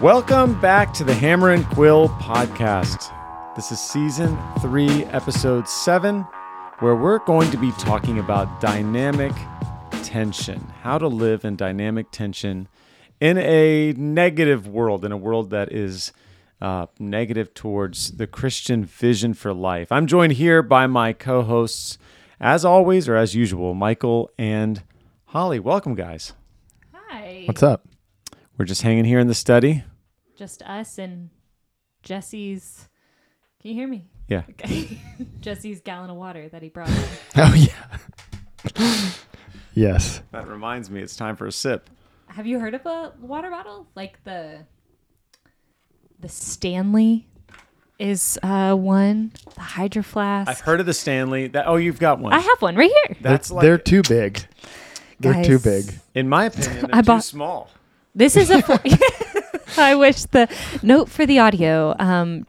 Welcome back to the Hammer and Quill Podcast. This is Season 3, Episode 7, where we're going to be talking about dynamic tension, how to live in dynamic tension in a negative world, in a world that is negative towards the Christian vision for life. I'm joined here by my co-hosts, as always, or as usual, Michael and Holly. Welcome, guys. Hi. What's up? We're just hanging here in the study. Just us and Jesse's... Can you hear me? Yeah. Okay. Jesse's gallon of water that he brought. Oh, yeah. Yes. That reminds me, it's time for a sip. Have you heard of a water bottle? Like the Stanley is one. The Hydro Flask. I've heard of the Stanley. You've got one. I have one right here. They're too big. They're guys, too big. In my opinion, they're too small. This is a... I wish the... Note for the audio. What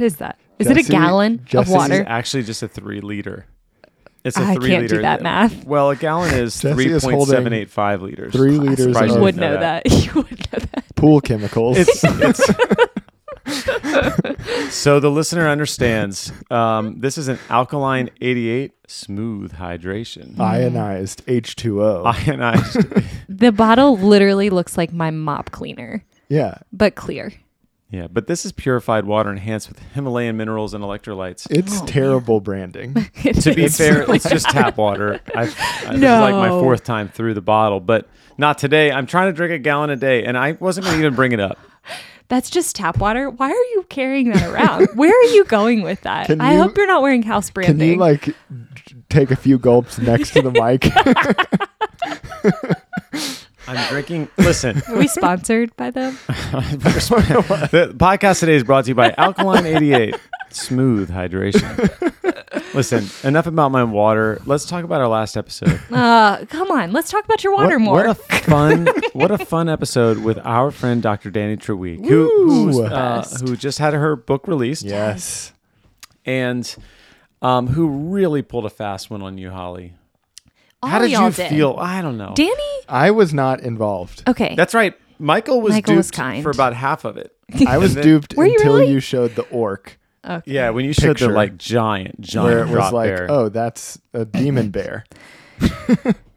is that? Is it a gallon of water? This is actually just a 3 liter. It's a 3 liter. I can't do that math. Well, a gallon is 3.785 liters. 3 liters. You would know that. You would know that. Pool chemicals. So the listener understands. This is an Alkaline 88 smooth hydration. Ionized H2O. Ionized. The bottle literally looks like my mop cleaner. Yeah. But clear. Yeah, but this is purified water enhanced with Himalayan minerals and electrolytes. It's terrible branding. To be fair, it's just tap water. This is like my 4th time through the bottle, but not today. I'm trying to drink a gallon a day, and I wasn't going to even bring it up. That's just tap water. Why are you carrying that around? Where are you going with that? I hope you're not wearing house branding. Can you take a few gulps next to the mic? I'm drinking. Listen. Are we sponsored by them? The podcast today is brought to you by Alkaline 88. Smooth hydration. Listen, enough about my water. Let's talk about our last episode. Come on. Let's talk about your water more. What a fun episode with our friend, Dr. Danny Treweek, who just had her book released. Yes. And who really pulled a fast one on you, Holly. How did you feel? I don't know. Danny? I was not involved. Okay. That's right. Michael was duped for about half of it. I was duped until you showed the orc. Okay. Yeah, when you showed the giant where it was bear. Oh, that's a demon bear.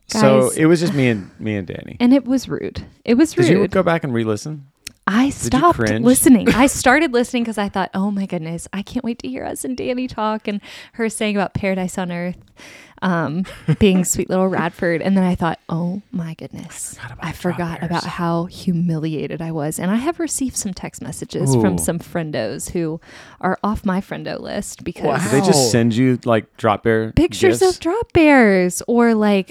So it was just me and Danny. And it was rude. Did you go back and re-listen? I stopped listening. I started listening because I thought, oh my goodness, I can't wait to hear us and Danny talk and her saying about paradise on earth. Being sweet little Radford. And then I thought, oh my goodness, I forgot about how humiliated I was. And I have received some text messages from some friendos who are off my friendo list because did they just send you drop bear pictures gifts? Of drop bears or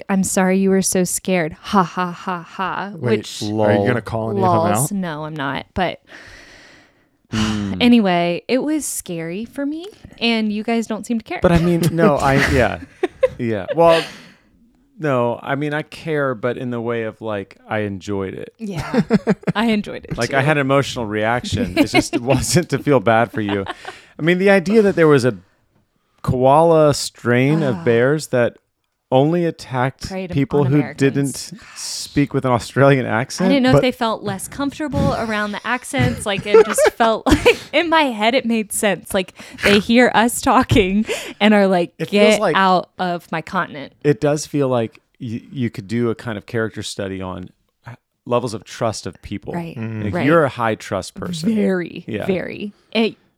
I'm sorry you were so scared. Ha ha ha ha. Wait, which are you going to call any of them out? No, I'm not. But anyway, it was scary for me and you guys don't seem to care. But I mean, Yeah. Well, no, I mean, I care, but in the way of I enjoyed it. Yeah, I enjoyed it. I had an emotional reaction. It just wasn't to feel bad for you. I mean, the idea that there was a koala strain of bears that only attacked people who didn't speak with an Australian accent. I didn't know if they felt less comfortable around the accents. It just felt in my head it made sense. They hear us talking and are get out of my continent. It does feel like you could do a kind of character study on levels of trust of people. Right. Mm-hmm. Right. You're a high trust person. Very, very.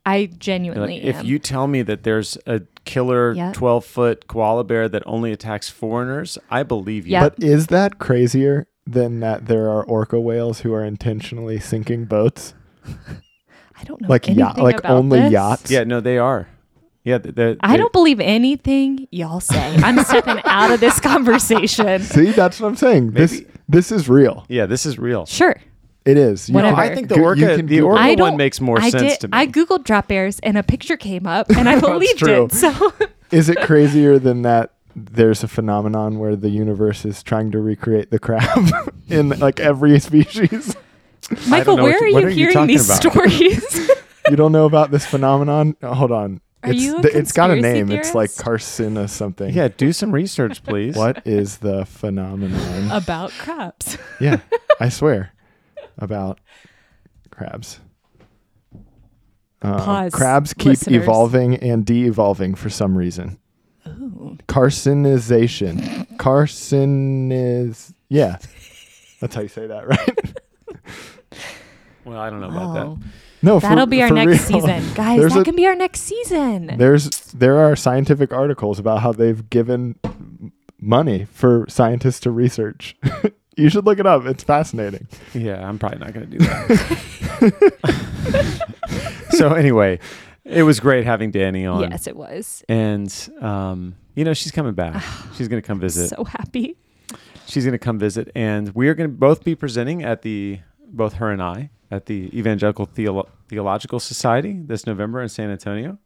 I genuinely am. If you tell me that there's a killer 12-foot koala bear that only attacks foreigners, I believe you. Yep. But is that crazier than that there are orca whales who are intentionally sinking boats? I don't know anything about yachts? Yeah, no, they are. Yeah, I don't believe anything y'all say. I'm stepping out of this conversation. See, that's what I'm saying. Maybe. This is real. Yeah, this is real. Sure. It is. Whatever. I think the orca one makes more sense to me. I Googled drop bears and a picture came up and I believed it. So, is it crazier than that? There's a phenomenon where the universe is trying to recreate the crab in every species. Michael, where are you hearing these stories? You don't know about this phenomenon? Hold on. It's got a name. Theorist? It's carcina something. Yeah, do some research, please. What is the phenomenon about crabs? Yeah, I swear. about crabs. Pause, crabs keep listeners. Evolving and de-evolving for some reason. Ooh. Carcinization. Yeah. That's how you say that, right? Well, I don't know about that. No, that'll be our next season. Guys, that can be our next season. There are scientific articles about how they've given money for scientists to research. You should look it up. It's fascinating. Yeah, I'm probably not going to do that. So anyway, it was great having Danny on. Yes, it was. And, she's coming back. She's going to come visit. So happy. She's going to come visit. And we are going to both be presenting both her and I, at the Evangelical Theological Society this November in San Antonio.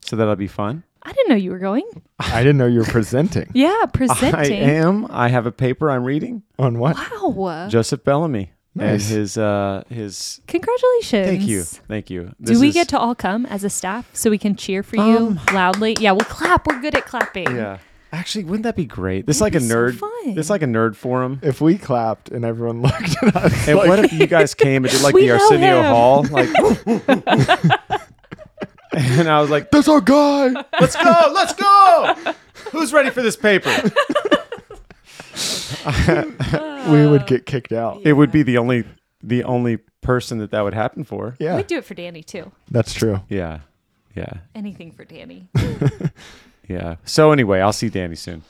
So that'll be fun. I didn't know you were going. I didn't know you were presenting. Yeah, presenting. I am. I have a paper I'm reading. On what? Wow. Joseph Bellamy. Nice. And his congratulations. Thank you. Do we get to all come as a staff so we can cheer for you loudly? Yeah, we'll clap. We're good at clapping. Yeah. Actually, wouldn't that be great? This is like a nerd. So this like a nerd forum. If we clapped and everyone looked at us, and like, what if you guys came and did like the Arsenio Hall, like, and I was like, "That's our guy. Let's go. Who's ready for this paper?" We would get kicked out. Yeah. It would be the only person that would happen for. Yeah, we'd do it for Danny too. That's true. Yeah. Anything for Danny. Yeah. So anyway, I'll see Danny soon.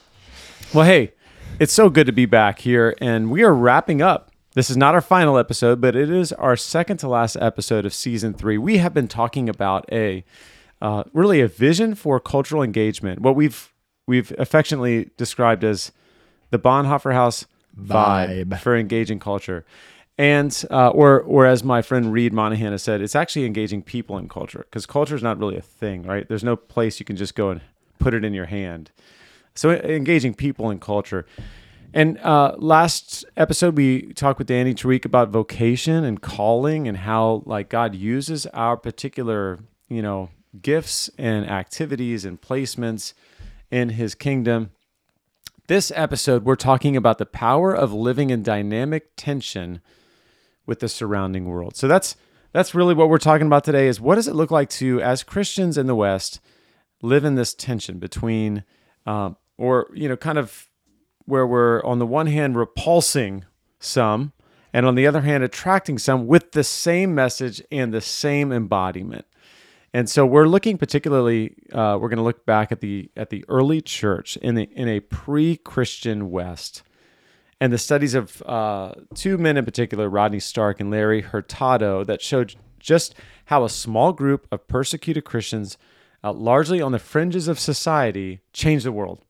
Well, hey, it's so good to be back here, and we are wrapping up. This is not our final episode, but it is our second to last episode of season 3. We have been talking about a vision for cultural engagement, what we've affectionately described as the Bonhoeffer House vibe for engaging culture. And or as my friend Reed Monahan has said, it's actually engaging people in culture, because culture is not really a thing, right? There's no place you can just go and put it in your hand. So engaging people in culture. And last episode, we talked with Danny Treweek about vocation and calling, and how like God uses our particular, gifts and activities and placements in his kingdom. This episode, we're talking about the power of living in dynamic tension with the surrounding world. So that's really what we're talking about today, is what does it look like to, as Christians in the West, live in this tension between, kind of where we're on the one hand repulsing some, and on the other hand attracting some with the same message and the same embodiment. And so we're looking particularly, we're going to look back at the early church in a pre-Christian West, and the studies of two men in particular, Rodney Stark and Larry Hurtado, that showed just how a small group of persecuted Christians, largely on the fringes of society, changed the world.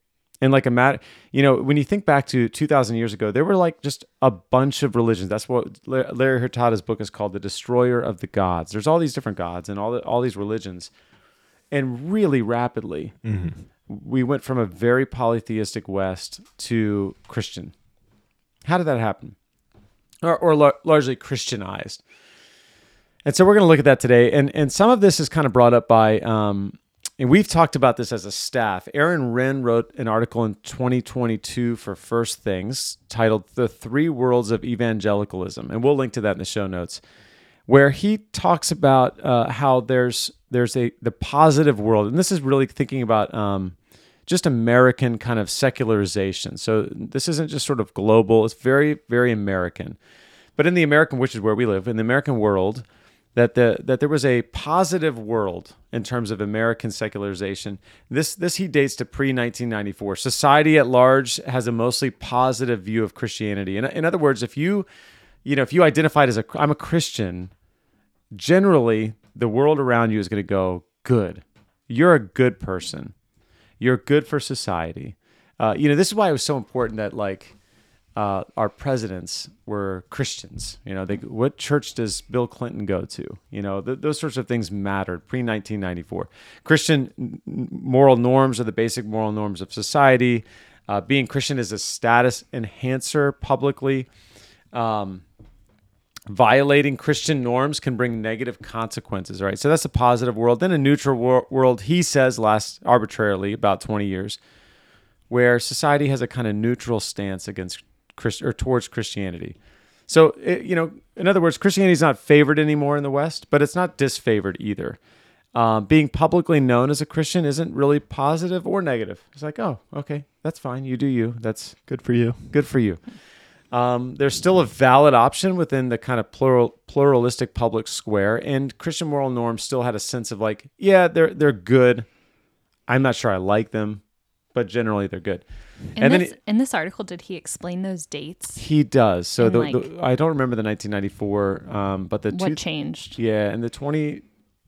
And like a matter, when you think back to 2,000 years ago, there were like just a bunch of religions. That's what Larry Hurtado's book is called, The Destroyer of the Gods. There's all these different gods and all these religions. And really rapidly, we went from a very polytheistic West to Christian. How did that happen? Or largely Christianized. And so we're going to look at that today. And some of this is kind of brought up by, and we've talked about this as a staff. Aaron Renn wrote an article in 2022 for First Things titled The Three Worlds of Evangelicalism. And we'll link to that in the show notes, where he talks about how there's the positive world. And this is really thinking about just American kind of secularization. So this isn't just sort of global. It's very, very American. But in the American, which is where we live, in the American world, that there was a positive world in terms of American secularization. This he dates to pre-1994. Society at large has a mostly positive view of Christianity. In other words, if you identified as I'm a Christian, generally the world around you is going to go, good. You're a good person. You're good for society. This is why it was so important that our presidents were Christians. What church does Bill Clinton go to? Those sorts of things mattered pre-1994. Christian moral norms are the basic moral norms of society. Being Christian is a status enhancer publicly. Violating Christian norms can bring negative consequences, right? So that's a positive world. Then a neutral world, he says, lasts arbitrarily about 20 years, where society has a kind of neutral stance towards Christianity. So, in other words, Christianity is not favored anymore in the West, but it's not disfavored either. Being publicly known as a Christian isn't really positive or negative. It's like, oh, okay, that's fine. You do you. That's good for you. Good for you. There's still a valid option within the kind of pluralistic public square, and Christian moral norms still had a sense of like, yeah, they're good. I'm not sure I like them, but generally they're good. In this article, did he explain those dates? He does. So I don't remember the 1994, but what changed? Yeah, and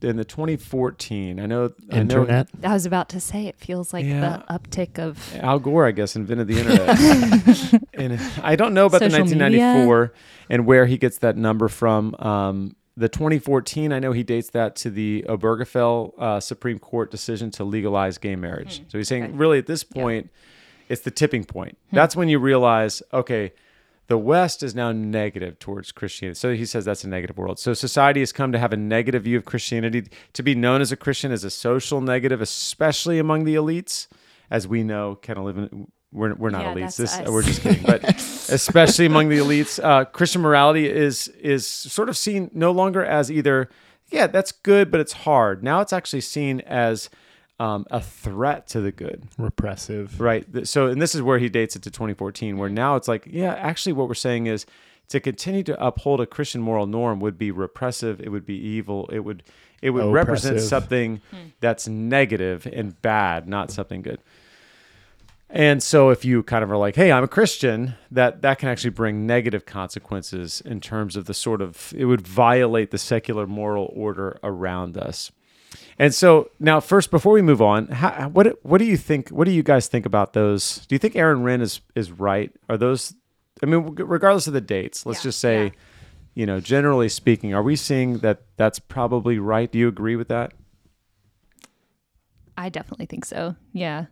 in the 2014, I know internet. I was about to say it feels like the uptick of Al Gore, I guess, invented the internet. And I don't know about the 1994 media and where he gets that number from. The 2014, I know he dates that to the Obergefell Supreme Court decision to legalize gay marriage. So he's saying, really, at this point, it's the tipping point. That's when you realize, okay, the West is now negative towards Christianity. So he says that's a negative world. So society has come to have a negative view of Christianity. To be known as a Christian is a social negative, especially among the elites, as we know, we're not elites. We're just kidding. But especially among the elites, Christian morality is sort of seen no longer as either, that's good, but it's hard. Now it's actually seen as a threat to the good. Repressive. Right. So, and this is where he dates it to 2014, where now it's like, actually what we're saying is to continue to uphold a Christian moral norm would be repressive. It would be evil. It would represent something that's negative and bad, not something good. And so if you kind of are like, hey, I'm a Christian, that can actually bring negative consequences in terms of the sort of, it would violate the secular moral order around us. And so now, first, before we move on, what do you think? What do you guys think about those? Do you think Aaron Renn is right? Are those? I mean, regardless of the dates, let's just say, generally speaking, are we seeing that that's probably right? Do you agree with that? I definitely think so. Yeah,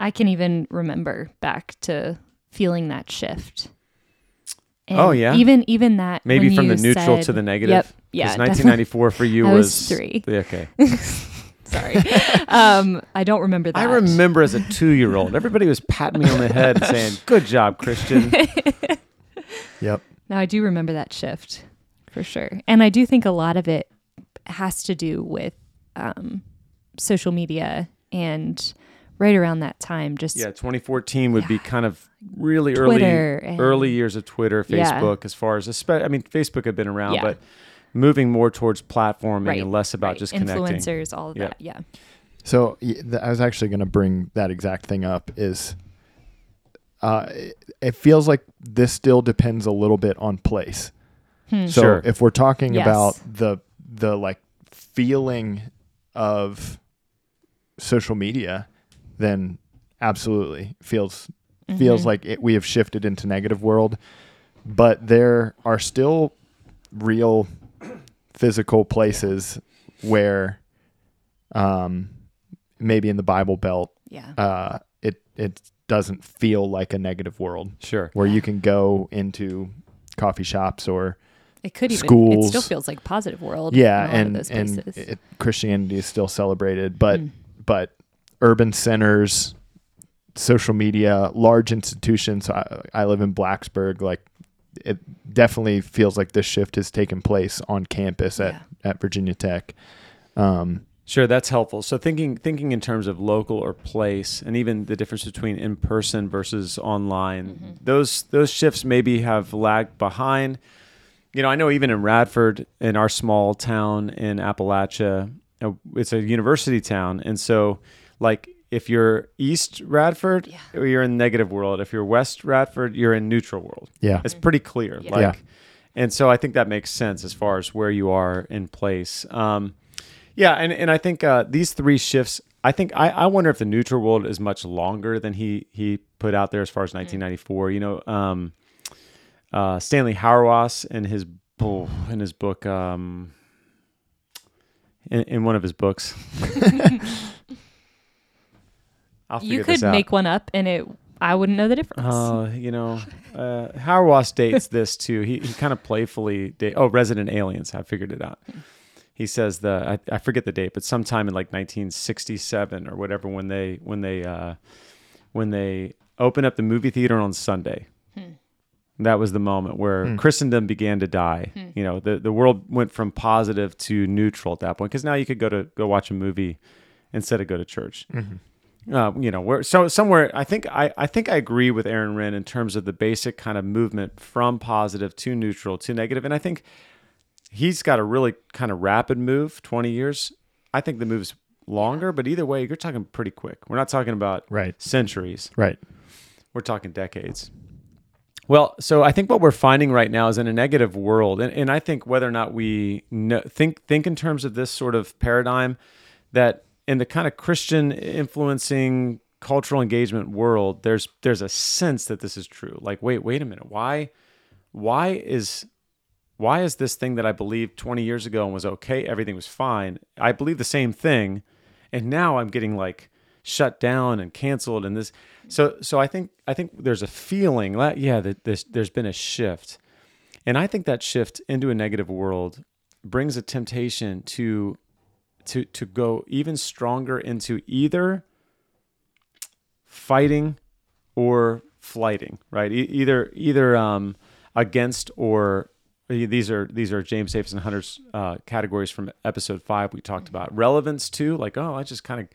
I can even remember back to feeling that shift. And even that maybe from the neutral to the negative. Yep. Yeah, 1994 for you was 3. Okay. Sorry. I don't remember that. I remember as a 2-year-old, everybody was patting me on the head and saying, good job, Christian. Yep. Now, I do remember that shift for sure. And I do think a lot of it has to do with social media and right around that time. 2014 would be kind of really Twitter early years of Twitter, Facebook, as far as, Facebook had been around, but moving more towards platforming and less about just connecting. Influencers, all of that, So I was actually going to bring that exact thing up is it feels like this still depends a little bit on place. So if we're talking about the like feeling of social media, then absolutely feels like we have shifted into negative world. But there are still real physical places where maybe in the Bible Belt it doesn't feel like a negative world where you can go into coffee shops or it could schools. Even it still feels like positive world and Christianity is still celebrated but urban centers, social media, large institutions. I live in Blacksburg, like it definitely feels like this shift has taken place on campus at Virginia Tech. Sure, that's helpful. So thinking in terms of local or place, and even the difference between in person versus online, those shifts maybe have lagged behind. I know even in Radford, in our small town in Appalachia, it's a university town, and so like if you're East Radford, you're in negative world. If you're West Radford, you're in neutral world. Yeah. It's pretty clear. Yeah. And so I think that makes sense as far as where you are in place. And I think these three shifts, I think I wonder if the neutral world is much longer than he put out there as far as 1994. Stanley Hauerwas in his book, in one of his books. You could make one up, and I wouldn't know the difference. Oh, Hauerwas dates this too. He kind of playfully Resident Aliens. I figured it out. He says I forget the date, but sometime in like 1967 or whatever, when they open up the movie theater on Sunday. That was the moment where Christendom began to die. You know, the world went from positive to neutral at that point, because now you could go watch a movie instead of go to church. You know, where so somewhere I think I agree with Aaron Renn in terms of the basic kind of movement from positive to neutral to negative, and I think he's got a really kind of rapid move. 20 years, I think the move's longer, but either way, you're talking pretty quick. We're not talking about centuries, right? We're talking decades. Well, so I think what we're finding right now is in a negative world, and I think whether or not we think in terms of this sort of paradigm that. In the kind of Christian influencing cultural engagement world, there's a sense that this is true. Like, wait a minute, why is this thing that I believed 20 years ago and was okay, everything was fine? I believe the same thing, and now I'm getting like shut down and canceled and this. So I think there's a feeling that there's been a shift, and I think that shift into a negative world brings a temptation to go even stronger into either fighting or flighting, right? Either against or these are James Sipes and Hunter's categories from episode 5 we talked about. Relevance to, like, oh, I just kind of,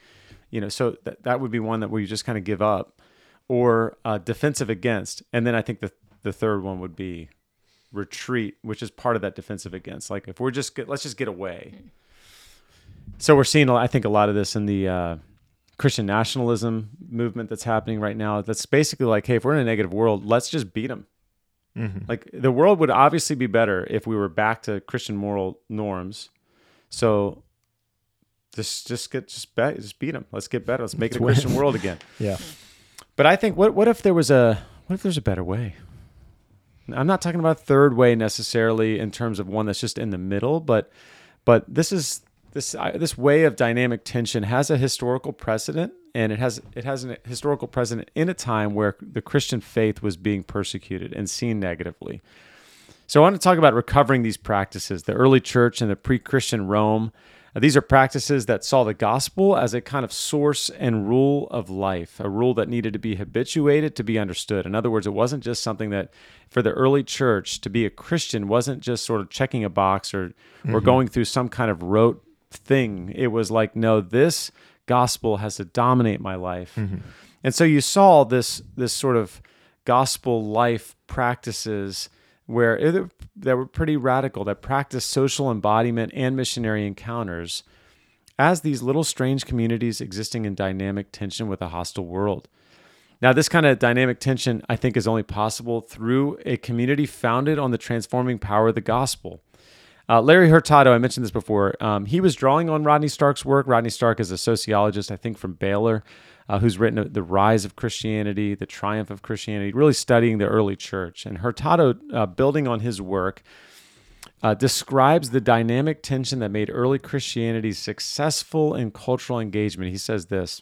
you know, so that would be one that we just kind of give up, or defensive against. And then I think the third one would be retreat, which is part of that defensive against. Like, if we're let's just get away. So we're seeing, I think, a lot of this in the Christian nationalism movement that's happening right now. That's basically like, hey, if we're in a negative world, let's just beat them. Mm-hmm. Like, the world would obviously be better if we were back to Christian moral norms. So just beat them. Let's get better. Let's make it a Christian world again. Yeah. But I think what if there's a better way? I'm not talking about a third way necessarily in terms of one that's just in the middle, but this is. This way of dynamic tension has a historical precedent, and it has a historical precedent in a time where the Christian faith was being persecuted and seen negatively. So I want to talk about recovering these practices, the early church and the pre-Christian Rome. These are practices that saw the gospel as a kind of source and rule of life, a rule that needed to be habituated to be understood. In other words, it wasn't just something that for the early church to be a Christian wasn't just sort of checking a box or going through some kind of rote thing. It was like, no, this gospel has to dominate my life. Mm-hmm. And so you saw this sort of gospel life practices where that were pretty radical, that practiced social embodiment and missionary encounters as these little strange communities existing in dynamic tension with a hostile world. Now, this kind of dynamic tension, I think, is only possible through a community founded on the transforming power of the gospel. Larry Hurtado, I mentioned this before, he was drawing on Rodney Stark's work. Rodney Stark is a sociologist, I think, from Baylor, who's written The Rise of Christianity, The Triumph of Christianity, really studying the early church. And Hurtado, building on his work, describes the dynamic tension that made early Christianity successful in cultural engagement. He says this: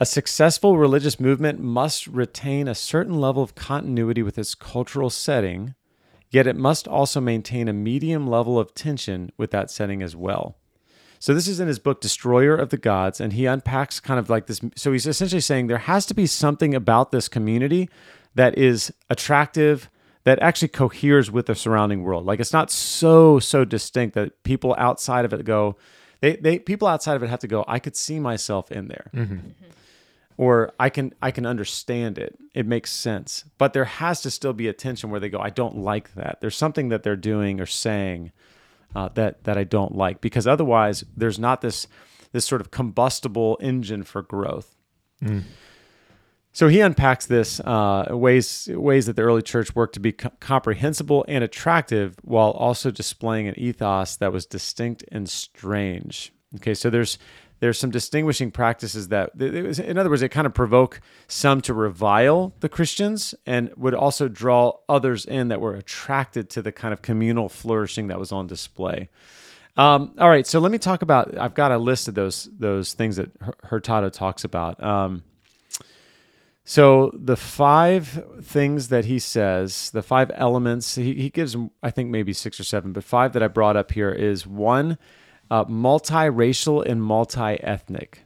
a successful religious movement must retain a certain level of continuity with its cultural setting, yet it must also maintain a medium level of tension with that setting as well. So this is in his book, Destroyer of the Gods, and he unpacks kind of like this. So he's essentially saying there has to be something about this community that is attractive, that actually coheres with the surrounding world. Like, it's not so distinct that people outside of it go, people outside of it have to go, I could see myself in there. Mm-hmm. Or I can understand it. It makes sense. But there has to still be a tension where they go, I don't like that. There's something that they're doing or saying that I don't like, because otherwise there's not this sort of combustible engine for growth. Mm. So he unpacks this ways that the early church worked to be comprehensible and attractive while also displaying an ethos that was distinct and strange. Okay, so there's some distinguishing practices that, in other words, it kind of provoke some to revile the Christians and would also draw others in that were attracted to the kind of communal flourishing that was on display. All right, so let me talk about, I've got a list of those things that Hurtado talks about. So the 5 things that he says, the 5 elements, he gives, I think, maybe 6 or 7, but 5 that I brought up here is 1, multiracial and multi-ethnic.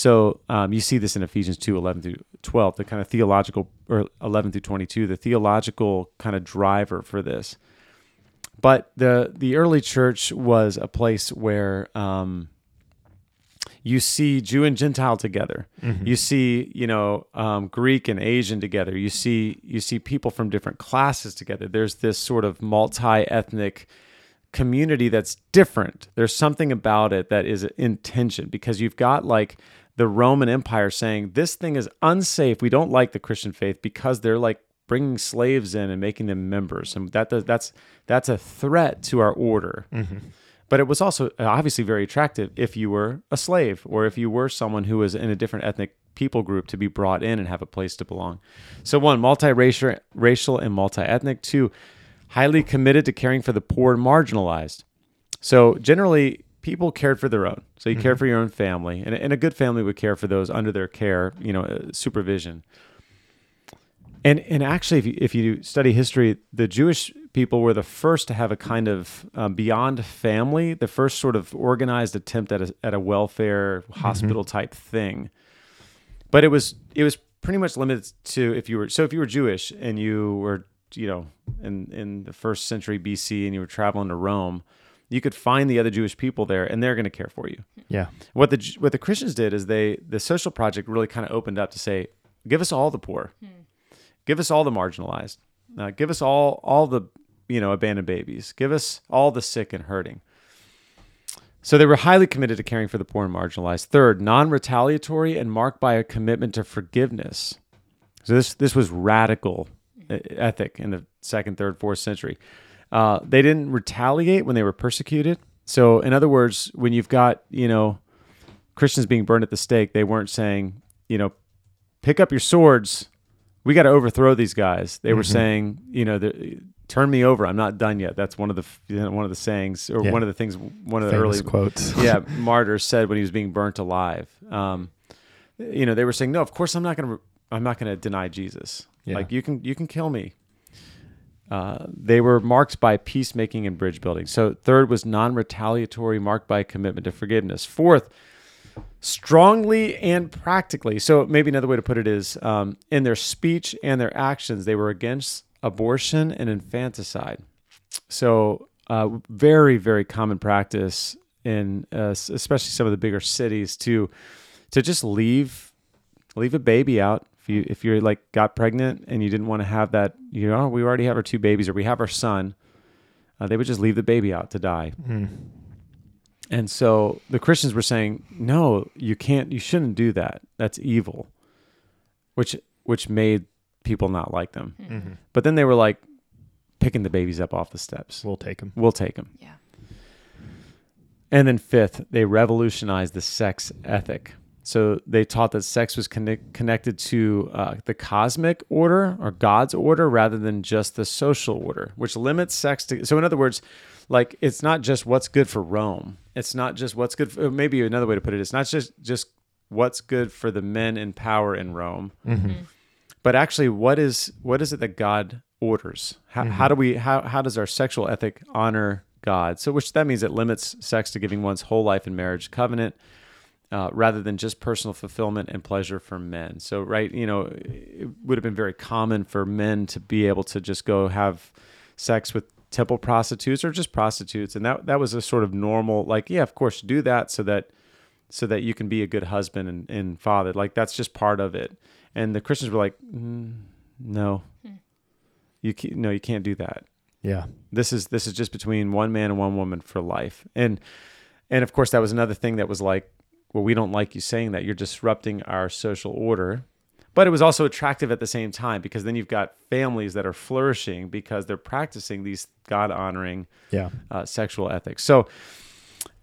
So you see this in Ephesians 2, 11 through 12, the kind of theological, or 11 through 22, the theological kind of driver for this. But the early church was a place where you see Jew and Gentile together. Mm-hmm. You see, Greek and Asian together. You see people from different classes together. There's this sort of multi-ethnic community that's different. There's something about it that is in tension, because you've got like the Roman Empire saying, this thing is unsafe. We don't like the Christian faith because they're like bringing slaves in and making them members. And that's a threat to our order. Mm-hmm. But it was also obviously very attractive if you were a slave, or if you were someone who was in a different ethnic people group, to be brought in and have a place to belong. So one, multi-racial and multi-ethnic. Two, highly committed to caring for the poor and marginalized. So generally, people cared for their own. So you mm-hmm. care for your own family, and a good family would care for those under their care, supervision. And actually, if you study history, the Jewish people were the first to have a kind of beyond family, the first sort of organized attempt at a welfare hospital mm-hmm. type thing. But it was pretty much limited to if you were Jewish and you were in the first century BC and you were traveling to Rome, you could find the other Jewish people there and they're going to care for you. Yeah. What the Christians did is the social project really kind of opened up to say, give us all the poor, give us all the marginalized, give us all the, abandoned babies, give us all the sick and hurting. So they were highly committed to caring for the poor and marginalized. Third, non-retaliatory and marked by a commitment to forgiveness. So this was radical ethic in the 2nd, 3rd, 4th century. They didn't retaliate when they were persecuted. So in other words, when you've got, Christians being burned at the stake, they weren't saying, pick up your swords, we got to overthrow these guys. They mm-hmm. were saying, turn me over, I'm not done yet. That's one of the sayings, or one of the things, one of the famous early quotes. Yeah, martyrs said when he was being burnt alive. They were saying, no, of course I'm not going to deny Jesus. Yeah. Like you can kill me. They were marked by peacemaking and bridge building. So third was non-retaliatory, marked by a commitment to forgiveness. Fourth, strongly and practically. So maybe another way to put it is in their speech and their actions, they were against abortion and infanticide. So very, very common practice in especially some of the bigger cities to just leave a baby out. If you like got pregnant and you didn't want to have that, we already have our two babies, or we have our son, they would just leave the baby out to die. Mm. And so the Christians were saying, no, you shouldn't do that. That's evil, which made people not like them. Mm-hmm. But then they were like picking the babies up off the steps. We'll take them. Yeah. And then fifth, they revolutionized the sex ethic. So they taught that sex was connected to the cosmic order, or God's order, rather than just the social order, which limits sex to... So in other words, like it's not just what's good for Rome. It's not just what's good for... Maybe another way to put it, it's not just what's good for the men in power in Rome, mm-hmm. but actually what is it that God orders? How does our sexual ethic honor God? So which that means it limits sex to giving one's whole life in marriage covenant, rather than just personal fulfillment and pleasure for men. So, it would have been very common for men to be able to just go have sex with temple prostitutes or just prostitutes, and that was a sort of normal, of course, do that so that you can be a good husband and father. Like, that's just part of it. And the Christians were like, no, you can't do that. Yeah, this is just between one man and one woman for life. And of course, that was another thing that was like, well, we don't like you saying that. You're disrupting our social order. But it was also attractive at the same time, because then you've got families that are flourishing because they're practicing these God-honoring sexual ethics. So,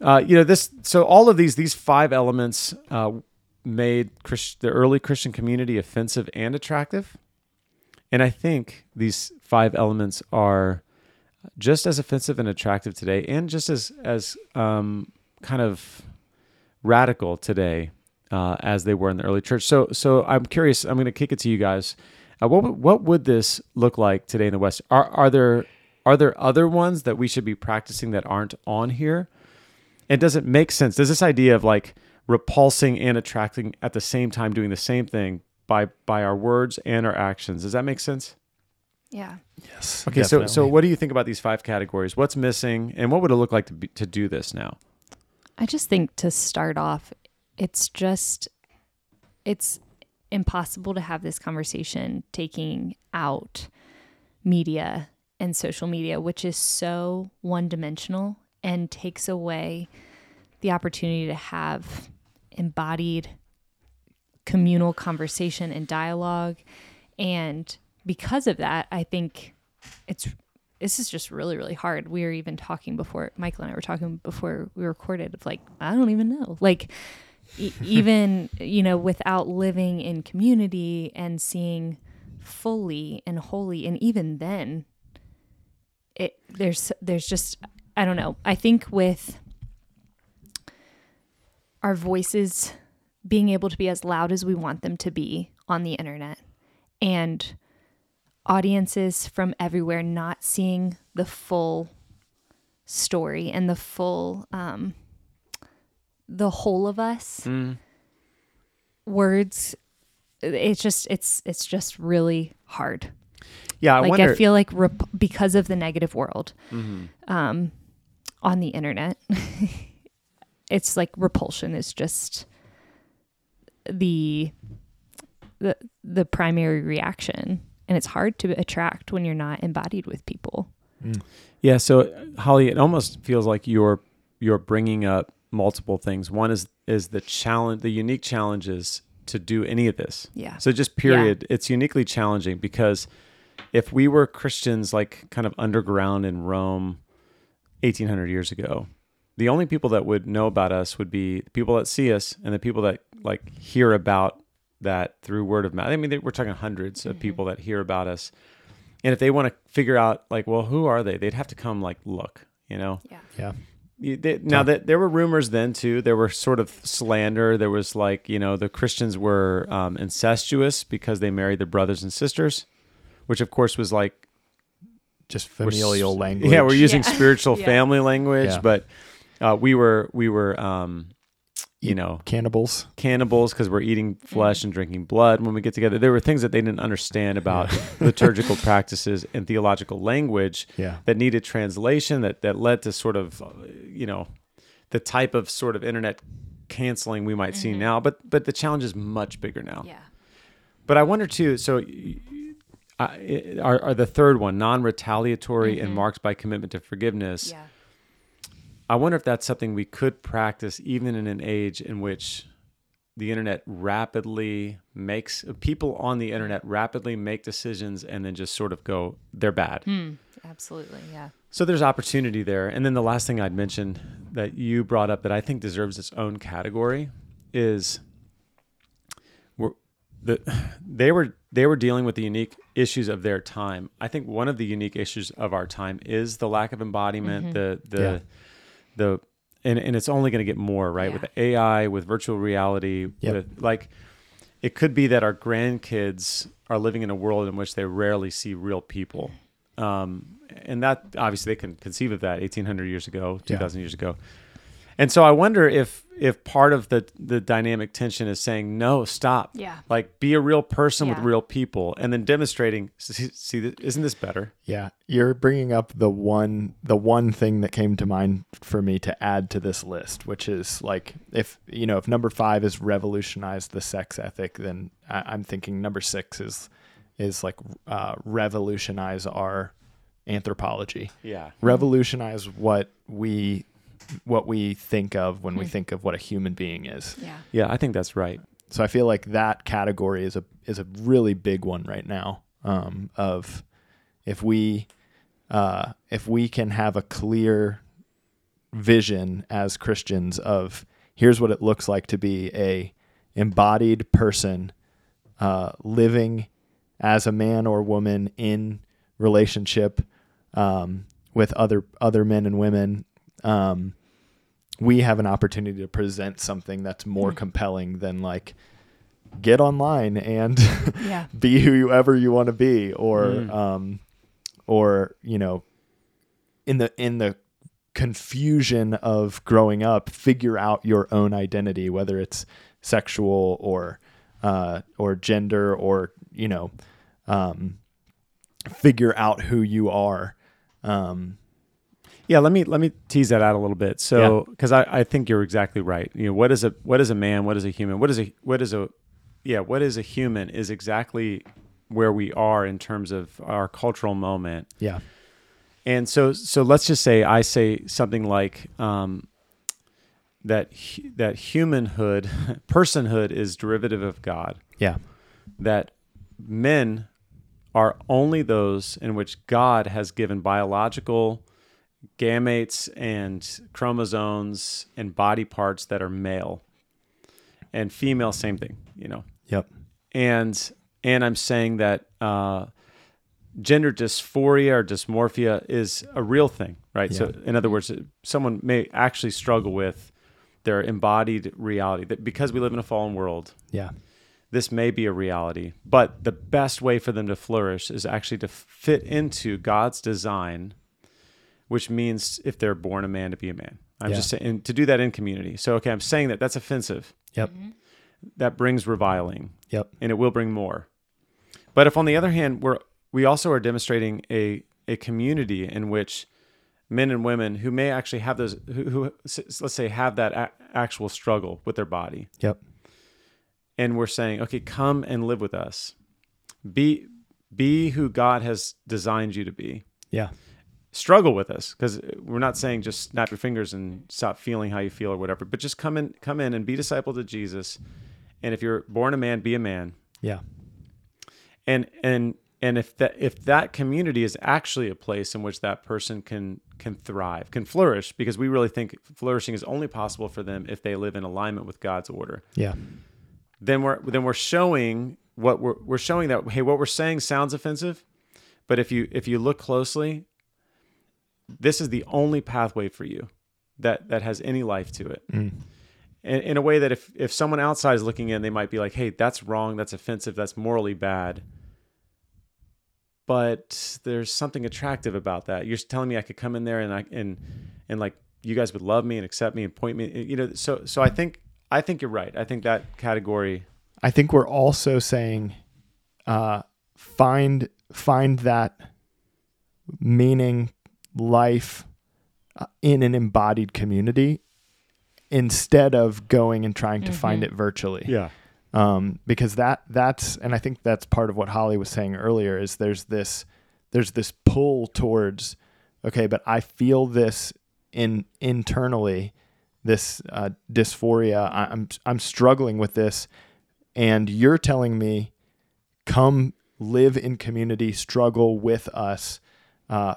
all of these five elements made the early Christian community offensive and attractive. And I think these five elements are just as offensive and attractive today, and just as kind of radical today as they were in the early church. So I'm curious, I'm going to kick it to you guys. What would this look like today in the West? Are there other ones that we should be practicing that aren't on here? And does it make sense? Does this idea of like repulsing and attracting at the same time, doing the same thing by our words and our actions. Does that make sense? Yeah. Yes. Okay. Definitely. So what do you think about these five categories? What's missing, and what would it look like to do this now? I just think to start off, it's impossible to have this conversation taking out media and social media, which is so one-dimensional and takes away the opportunity to have embodied communal conversation and dialogue. And because of that, I think this is just really, really hard. We were even talking before, Michael and I were talking before we recorded, of like, I don't even know. Like, even, without living in community and seeing fully and wholly, and even then, there's just, I don't know. I think with our voices being able to be as loud as we want them to be on the internet, and audiences from everywhere not seeing the full story and the full, the whole of us, words, it's just really hard. Yeah. I wonder, I feel like because of the negative world, on the internet, it's like repulsion is just the primary reaction. And it's hard to attract when you're not embodied with people. Mm. Yeah. So Holly, it almost feels like you're bringing up multiple things. One is the challenge, the unique challenges to do any of this. Yeah. So just period, It's uniquely challenging, because if we were Christians, like kind of underground in Rome, 1800 years ago, the only people that would know about us would be the people that see us and the people that like hear about that through word of mouth. I mean, we're talking hundreds of people that hear about us. And if they want to figure out, like, well, who are they? They'd have to come, like, look, Yeah. Yeah. Now, there were rumors then, too. There were sort of slander. There was, like, the Christians were incestuous because they married their brothers and sisters, which, of course, was, like... just familial language. Yeah, we're using spiritual family language, but we were... cannibals because we're eating flesh and drinking blood when we get together. There were things that they didn't understand about liturgical practices and theological language that needed translation, that led to sort of, the type of sort of internet canceling we might see now. But the challenge is much bigger now. Yeah. But I wonder too, so are the third one, non-retaliatory and marked by commitment to forgiveness. Yeah. I wonder if that's something we could practice even in an age in which the internet rapidly makes people on the internet rapidly make decisions and then just sort of go, they're bad. Absolutely. Yeah. So there's opportunity there. And then the last thing I'd mention that you brought up that I think deserves its own category is they were dealing with the unique issues of their time. I think one of the unique issues of our time is the lack of embodiment, and it's only going to get more, right? Yeah. With AI, with virtual reality, with it could be that our grandkids are living in a world in which they rarely see real people. And that, obviously, they can conceive of that 1,800 years ago, 2,000 years ago. And so I wonder if part of the dynamic tension is saying, no, stop. Yeah. Like, be a real person with real people, and then demonstrating, see, isn't this better? Yeah. You're bringing up the one thing that came to mind for me to add to this list, which is like, if number 5 is revolutionize the sex ethic, then I'm thinking number 6 is like revolutionize our anthropology. Yeah. Revolutionize what we think of when we think of what a human being is. Yeah. Yeah, I think that's right. So I feel like that category is a really big one right now, of if we can have a clear vision as Christians of here's what it looks like to be a embodied person, living as a man or woman in relationship, with other men and women, we have an opportunity to present something that's more compelling than like get online and be whoever you want to be, or in the confusion of growing up, figure out your own identity, whether it's sexual or gender, or, you know, figure out who you are. Yeah, let me tease that out a little bit. So, because I think you're exactly right. You know, what is a man? What is a human? What is a human is exactly where we are in terms of our cultural moment. Yeah. And so let's just say I say something like that humanhood, personhood is derivative of God. Yeah. That men are only those in which God has given biological gametes and chromosomes and body parts that are male, and female, same thing, you know? Yep. And I'm saying that gender dysphoria or dysmorphia is a real thing, right? Yeah. So in other words, someone may actually struggle with their embodied reality, that because we live in a fallen world, yeah, this may be a reality, but the best way for them to flourish is actually to fit into God's design, which means if they're born a man, to be a man. I'm just saying, to do that in community. So, okay, I'm saying that's offensive. Yep. That brings reviling. Yep. And it will bring more. But if on the other hand, we also are demonstrating a community in which men and women who may actually have those, who let's say have that actual struggle with their body. Yep. And we're saying, okay, come and live with us. Be who God has designed you to be. Yeah. Struggle with us, because we're not saying just snap your fingers and stop feeling how you feel or whatever, but just come in and be disciple to Jesus. And if you're born a man, be a man. Yeah. And if that community is actually a place in which that person can thrive, can flourish, because we really think flourishing is only possible for them if they live in alignment with God's order. Yeah. Then we're showing what we're showing that, hey, what we're saying sounds offensive, but if you look closely, this is the only pathway for you that has any life to it. Mm. And in a way that if someone outside is looking in, they might be like, hey, that's wrong, that's offensive, that's morally bad. But there's something attractive about that. You're telling me I could come in there and like you guys would love me and accept me and point me, you know, so I think you're right. I think that category. I think we're also saying find that meaning, life in an embodied community instead of going and trying to find it virtually. Yeah. Because that's, and I think that's part of what Holly was saying earlier, is there's this pull towards, okay, but I feel this internally, this dysphoria, I'm struggling with this, and you're telling me, come live in community, struggle with us,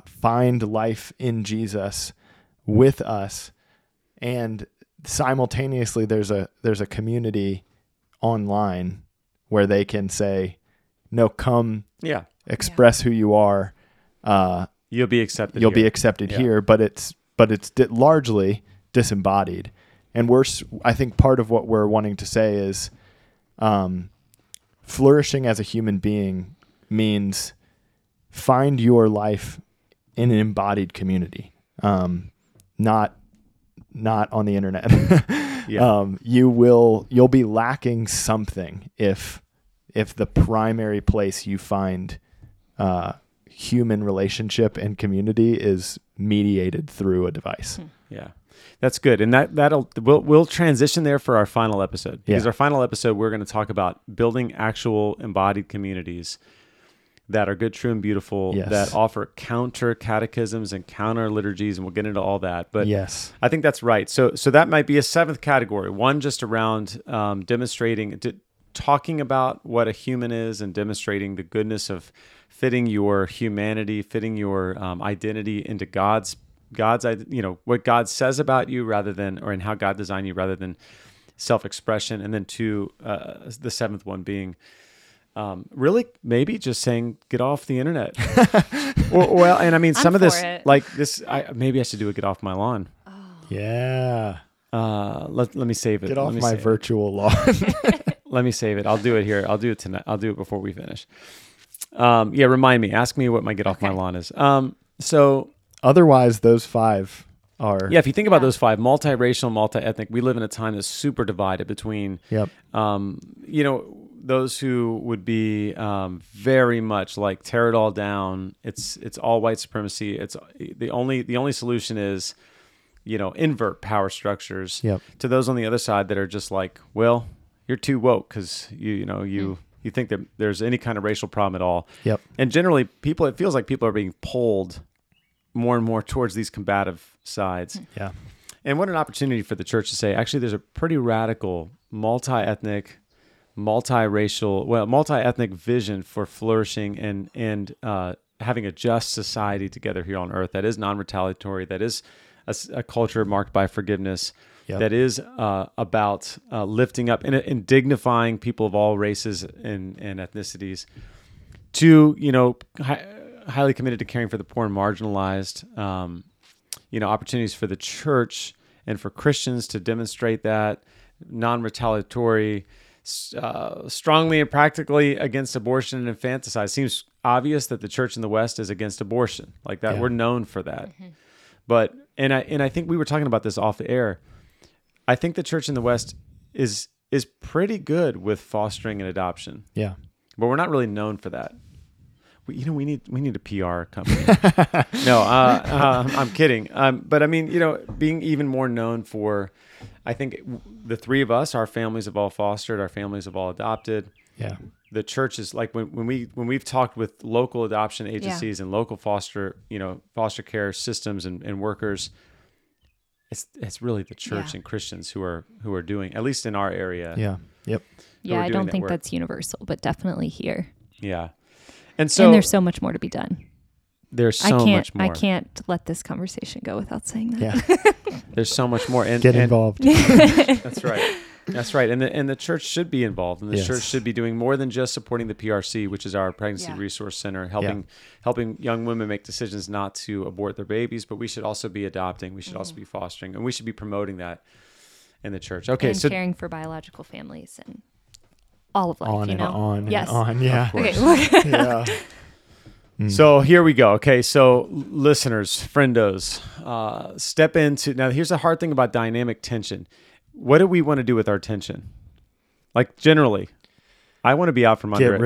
find life in Jesus with us, and simultaneously there's a community online where they can say, no, come express who you are. You'll be accepted. You'll be accepted here, but it's largely disembodied. And I think part of what we're wanting to say is, flourishing as a human being means find your life in an embodied community, not on the internet. You'll be lacking something if the primary place you find human relationship and community is mediated through a device. Yeah, that's good, and we'll transition there for our final episode, because our final episode we're going to talk about building actual embodied communities that are good, true, and beautiful, that offer counter catechisms and counter liturgies, and we'll get into all that. But I think that's right. So that might be a seventh category, one just around demonstrating, talking about what a human is and demonstrating the goodness of fitting your humanity, fitting your identity into God's, you know, what God says about you and how God designed you, rather than self-expression. And then two, the seventh one being, really maybe just saying, get off the internet. Well, and I mean, some of this, like this, maybe I should do a get off my lawn. Oh. Yeah. Let me save it. Get off my virtual lawn. Let me save it. I'll do it here. I'll do it tonight. I'll do it before we finish. Remind me, ask me what my get off my lawn is. So otherwise those five are... Yeah, if you think about those five, multiracial, multi-ethnic, we live in a time that's super divided between, you know, those who would be very much like tear it all down. It's all white supremacy. It's the only solution is, you know, invert power structures. Yep. To those on the other side that are just like, well, you're too woke because you think that there's any kind of racial problem at all. Yep. And generally, it feels like people are being pulled more and more towards these combative sides. Yeah. And what an opportunity for the church to say, actually, there's a pretty radical multi-ethnic, multi-ethnic vision for flourishing and having a just society together here on earth that is non-retaliatory, that is a culture marked by forgiveness, that is about lifting up and dignifying people of all races and ethnicities, to, you know, highly committed to caring for the poor and marginalized, opportunities for the church and for Christians to demonstrate that non-retaliatory, strongly and practically against abortion and infanticide. It seems obvious that the church in the West is against abortion, like that. Yeah. We're known for that. Mm-hmm. But and I think we were talking about this off the air. I think the church in the West is pretty good with fostering and adoption. Yeah, but we're not really known for that. We need a PR company. I'm kidding. But I mean, you know, being even more known for, I think the three of us, our families have all fostered, our families have all adopted. Yeah. The church is like, when we've talked with local adoption agencies and local foster care systems and workers, it's really the church and Christians who are doing, at least in our area. Yeah. Yep. Yeah. I don't think that's universal, but definitely here. Yeah. And so there's so much more to be done. There's so much more. I can't let this conversation go without saying that. Yeah. There's so much more. And, Get involved. That's right. That's right. And the church should be involved. And the church should be doing more than just supporting the PRC, which is our Pregnancy Resource Center, helping young women make decisions not to abort their babies. But we should also be adopting. We should also be fostering. And we should be promoting that in the church. Okay. And caring for biological families and all of life, on and on. Yeah. Okay. Yeah. So here we go. Okay, so listeners, friendos, step into... Now, here's the hard thing about dynamic tension. What do we want to do with our tension? Like, generally, I want to be out from under it. Get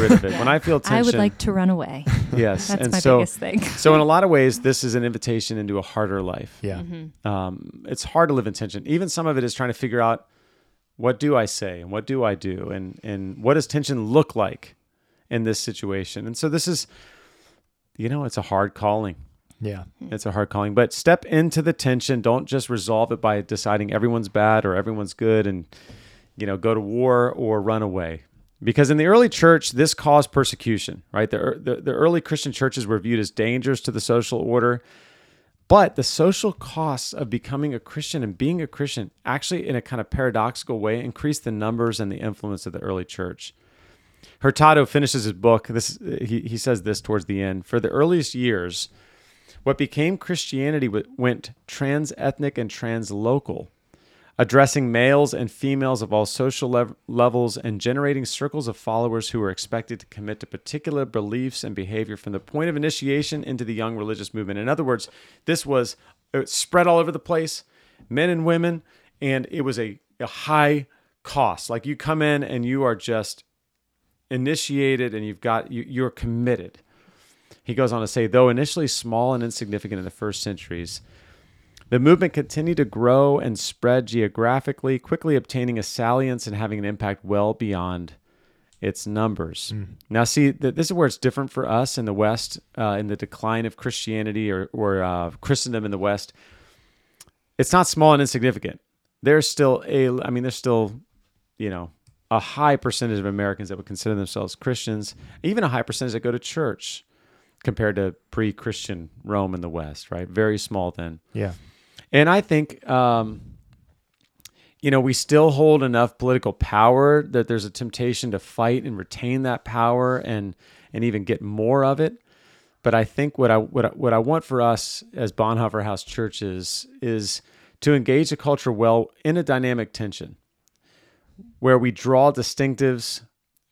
rid of it. When I feel tension... I would like to run away. Yes. That's biggest thing. So in a lot of ways, this is an invitation into a harder life. Yeah. Mm-hmm. It's hard to live in tension. Even some of it is trying to figure out, what do I say and what do I do? And what does tension look like in this situation? And so this is, you know, it's a hard calling. Yeah. It's a hard calling, but step into the tension. Don't just resolve it by deciding everyone's bad or everyone's good and, you know, go to war or run away. Because in the early church, this caused persecution, right? The early Christian churches were viewed as dangers to the social order, but the social costs of becoming a Christian and being a Christian actually, in a kind of paradoxical way, increased the numbers and the influence of the early church. Hurtado finishes his book. He says this towards the end. For the earliest years, what became Christianity went trans-ethnic and trans-local, addressing males and females of all social levels and generating circles of followers who were expected to commit to particular beliefs and behavior from the point of initiation into the young religious movement. In other words, this was spread all over the place, men and women, and it was a high cost. Like, you come in and you are just initiated and you're committed. He goes on to say, though initially small and insignificant in the first centuries, the movement continued to grow and spread geographically, quickly obtaining a salience and having an impact well beyond its numbers. Mm. Now, see, this is where it's different for us in the West, in the decline of Christianity or Christendom in the West. It's not small and insignificant. There's still, you know, a high percentage of Americans that would consider themselves Christians, even a high percentage that go to church compared to pre-Christian Rome in the West, right? Very small then. Yeah. And I think, we still hold enough political power that there's a temptation to fight and retain that power and even get more of it. But I think what I want for us as Bonhoeffer House churches is to engage the culture well in a dynamic tension where we draw distinctives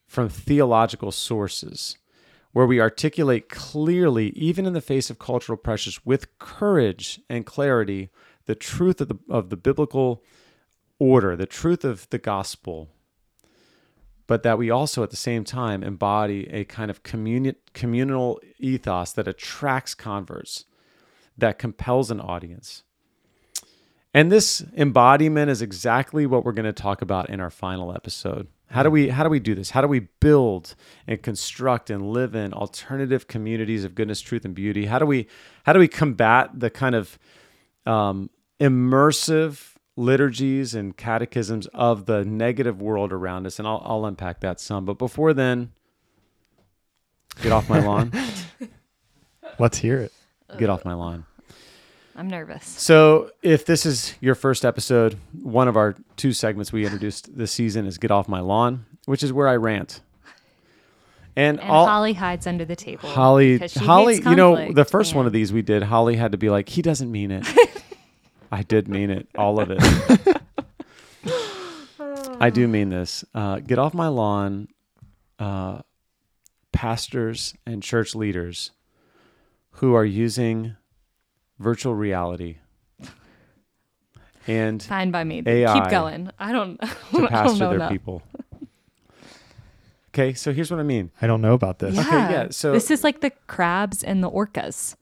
from theological sources, where we articulate clearly, even in the face of cultural pressures, with courage and clarity, the truth of the biblical order, the truth of the gospel, but that we also at the same time embody a kind of communal ethos that attracts converts, that compels an audience. And this embodiment is exactly what we're going to talk about in our final episode. How do we do this? How do we build and construct and live in alternative communities of goodness, truth, and beauty? How do we combat the kind of immersive liturgies and catechisms of the negative world around us? And I'll unpack that some. But before then, get off my lawn. Let's hear it. Get off my lawn. I'm nervous. So if this is your first episode, one of our two segments we introduced this season is Get Off My Lawn, which is where I rant. And Holly hides under the table. Holly, you know, the first one of these we did, Holly had to be like, he doesn't mean it. I did mean it, all of it. I do mean this. Get off my lawn, pastors and church leaders who are using virtual reality and fine by me. AI keep going. To pastor their people. Okay, so here's what I mean. I don't know about this. Yeah. Okay, yeah. So this is like the crabs and the orcas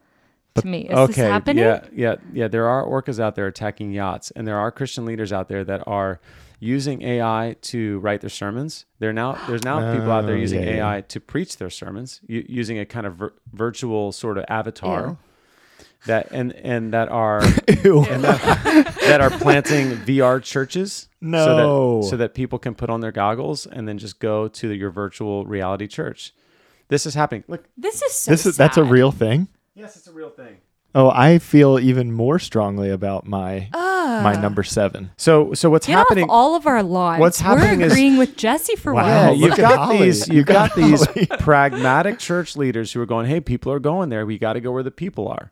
to me. Is this happening? Yeah. There are orcas out there attacking yachts, and there are Christian leaders out there that are using AI to write their sermons. There's now people out there using AI to preach their sermons, using a kind of virtual sort of avatar. Ew. That are planting VR churches. No. So that people can put on their goggles and then just go to your virtual reality church. This is happening. Look, this is sad. That's a real thing. Yes, it's a real thing. Oh, I feel even more strongly about my number 7. So what's happening? Get off all of our lawns. What's happening? We're agreeing with Jesse for once. Wow, yeah, you've got these pragmatic church leaders who are going, hey, people are going there. We got to go where the people are.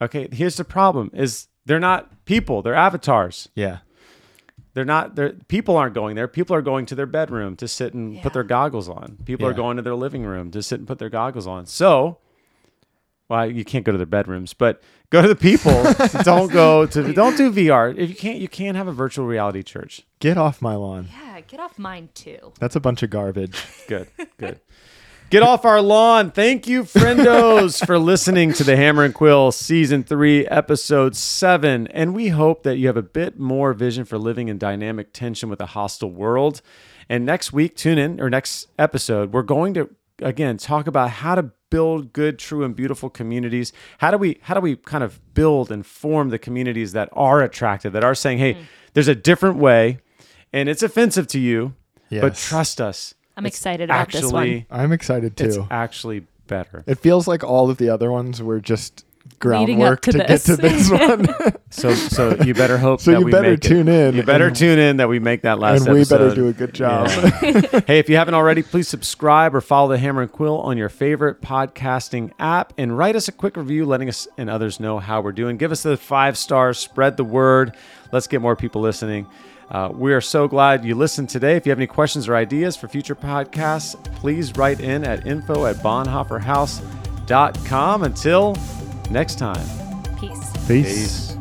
Okay. Here's the problem: is they're not people; they're avatars. Yeah. They're not. People aren't going there. People are going to their bedroom to sit and put their goggles on. People are going to their living room to sit and put their goggles on. So, well, you can't go to their bedrooms, but go to the people. Don't do VR. If you can't have a virtual reality church. Get off my lawn. Yeah, get off mine too. That's a bunch of garbage. Good. Get off our lawn. Thank you, friendos, for listening to the Hammer and Quill Season 3, Episode 7. And we hope that you have a bit more vision for living in dynamic tension with a hostile world. And next week, next episode, we're going to, again, talk about how to build good, true, and beautiful communities. How do we kind of build and form the communities that are attractive, that are saying, hey, there's a different way, and it's offensive to you, but trust us. It's excited about this one. I'm excited too. It's actually better. It feels like all of the other ones were just groundwork to get to this one. So you better hope. So that you better tune in. You better tune in that we make that last episode. And we better do a good job. Yeah. Hey, if you haven't already, please subscribe or follow the Hammer and Quill on your favorite podcasting app, and write us a quick review, letting us and others know how we're doing. Give us the 5 stars. Spread the word. Let's get more people listening. We are so glad you listened today. If you have any questions or ideas for future podcasts, please write in at info@bonhoefferhouse.com. Until next time. Peace.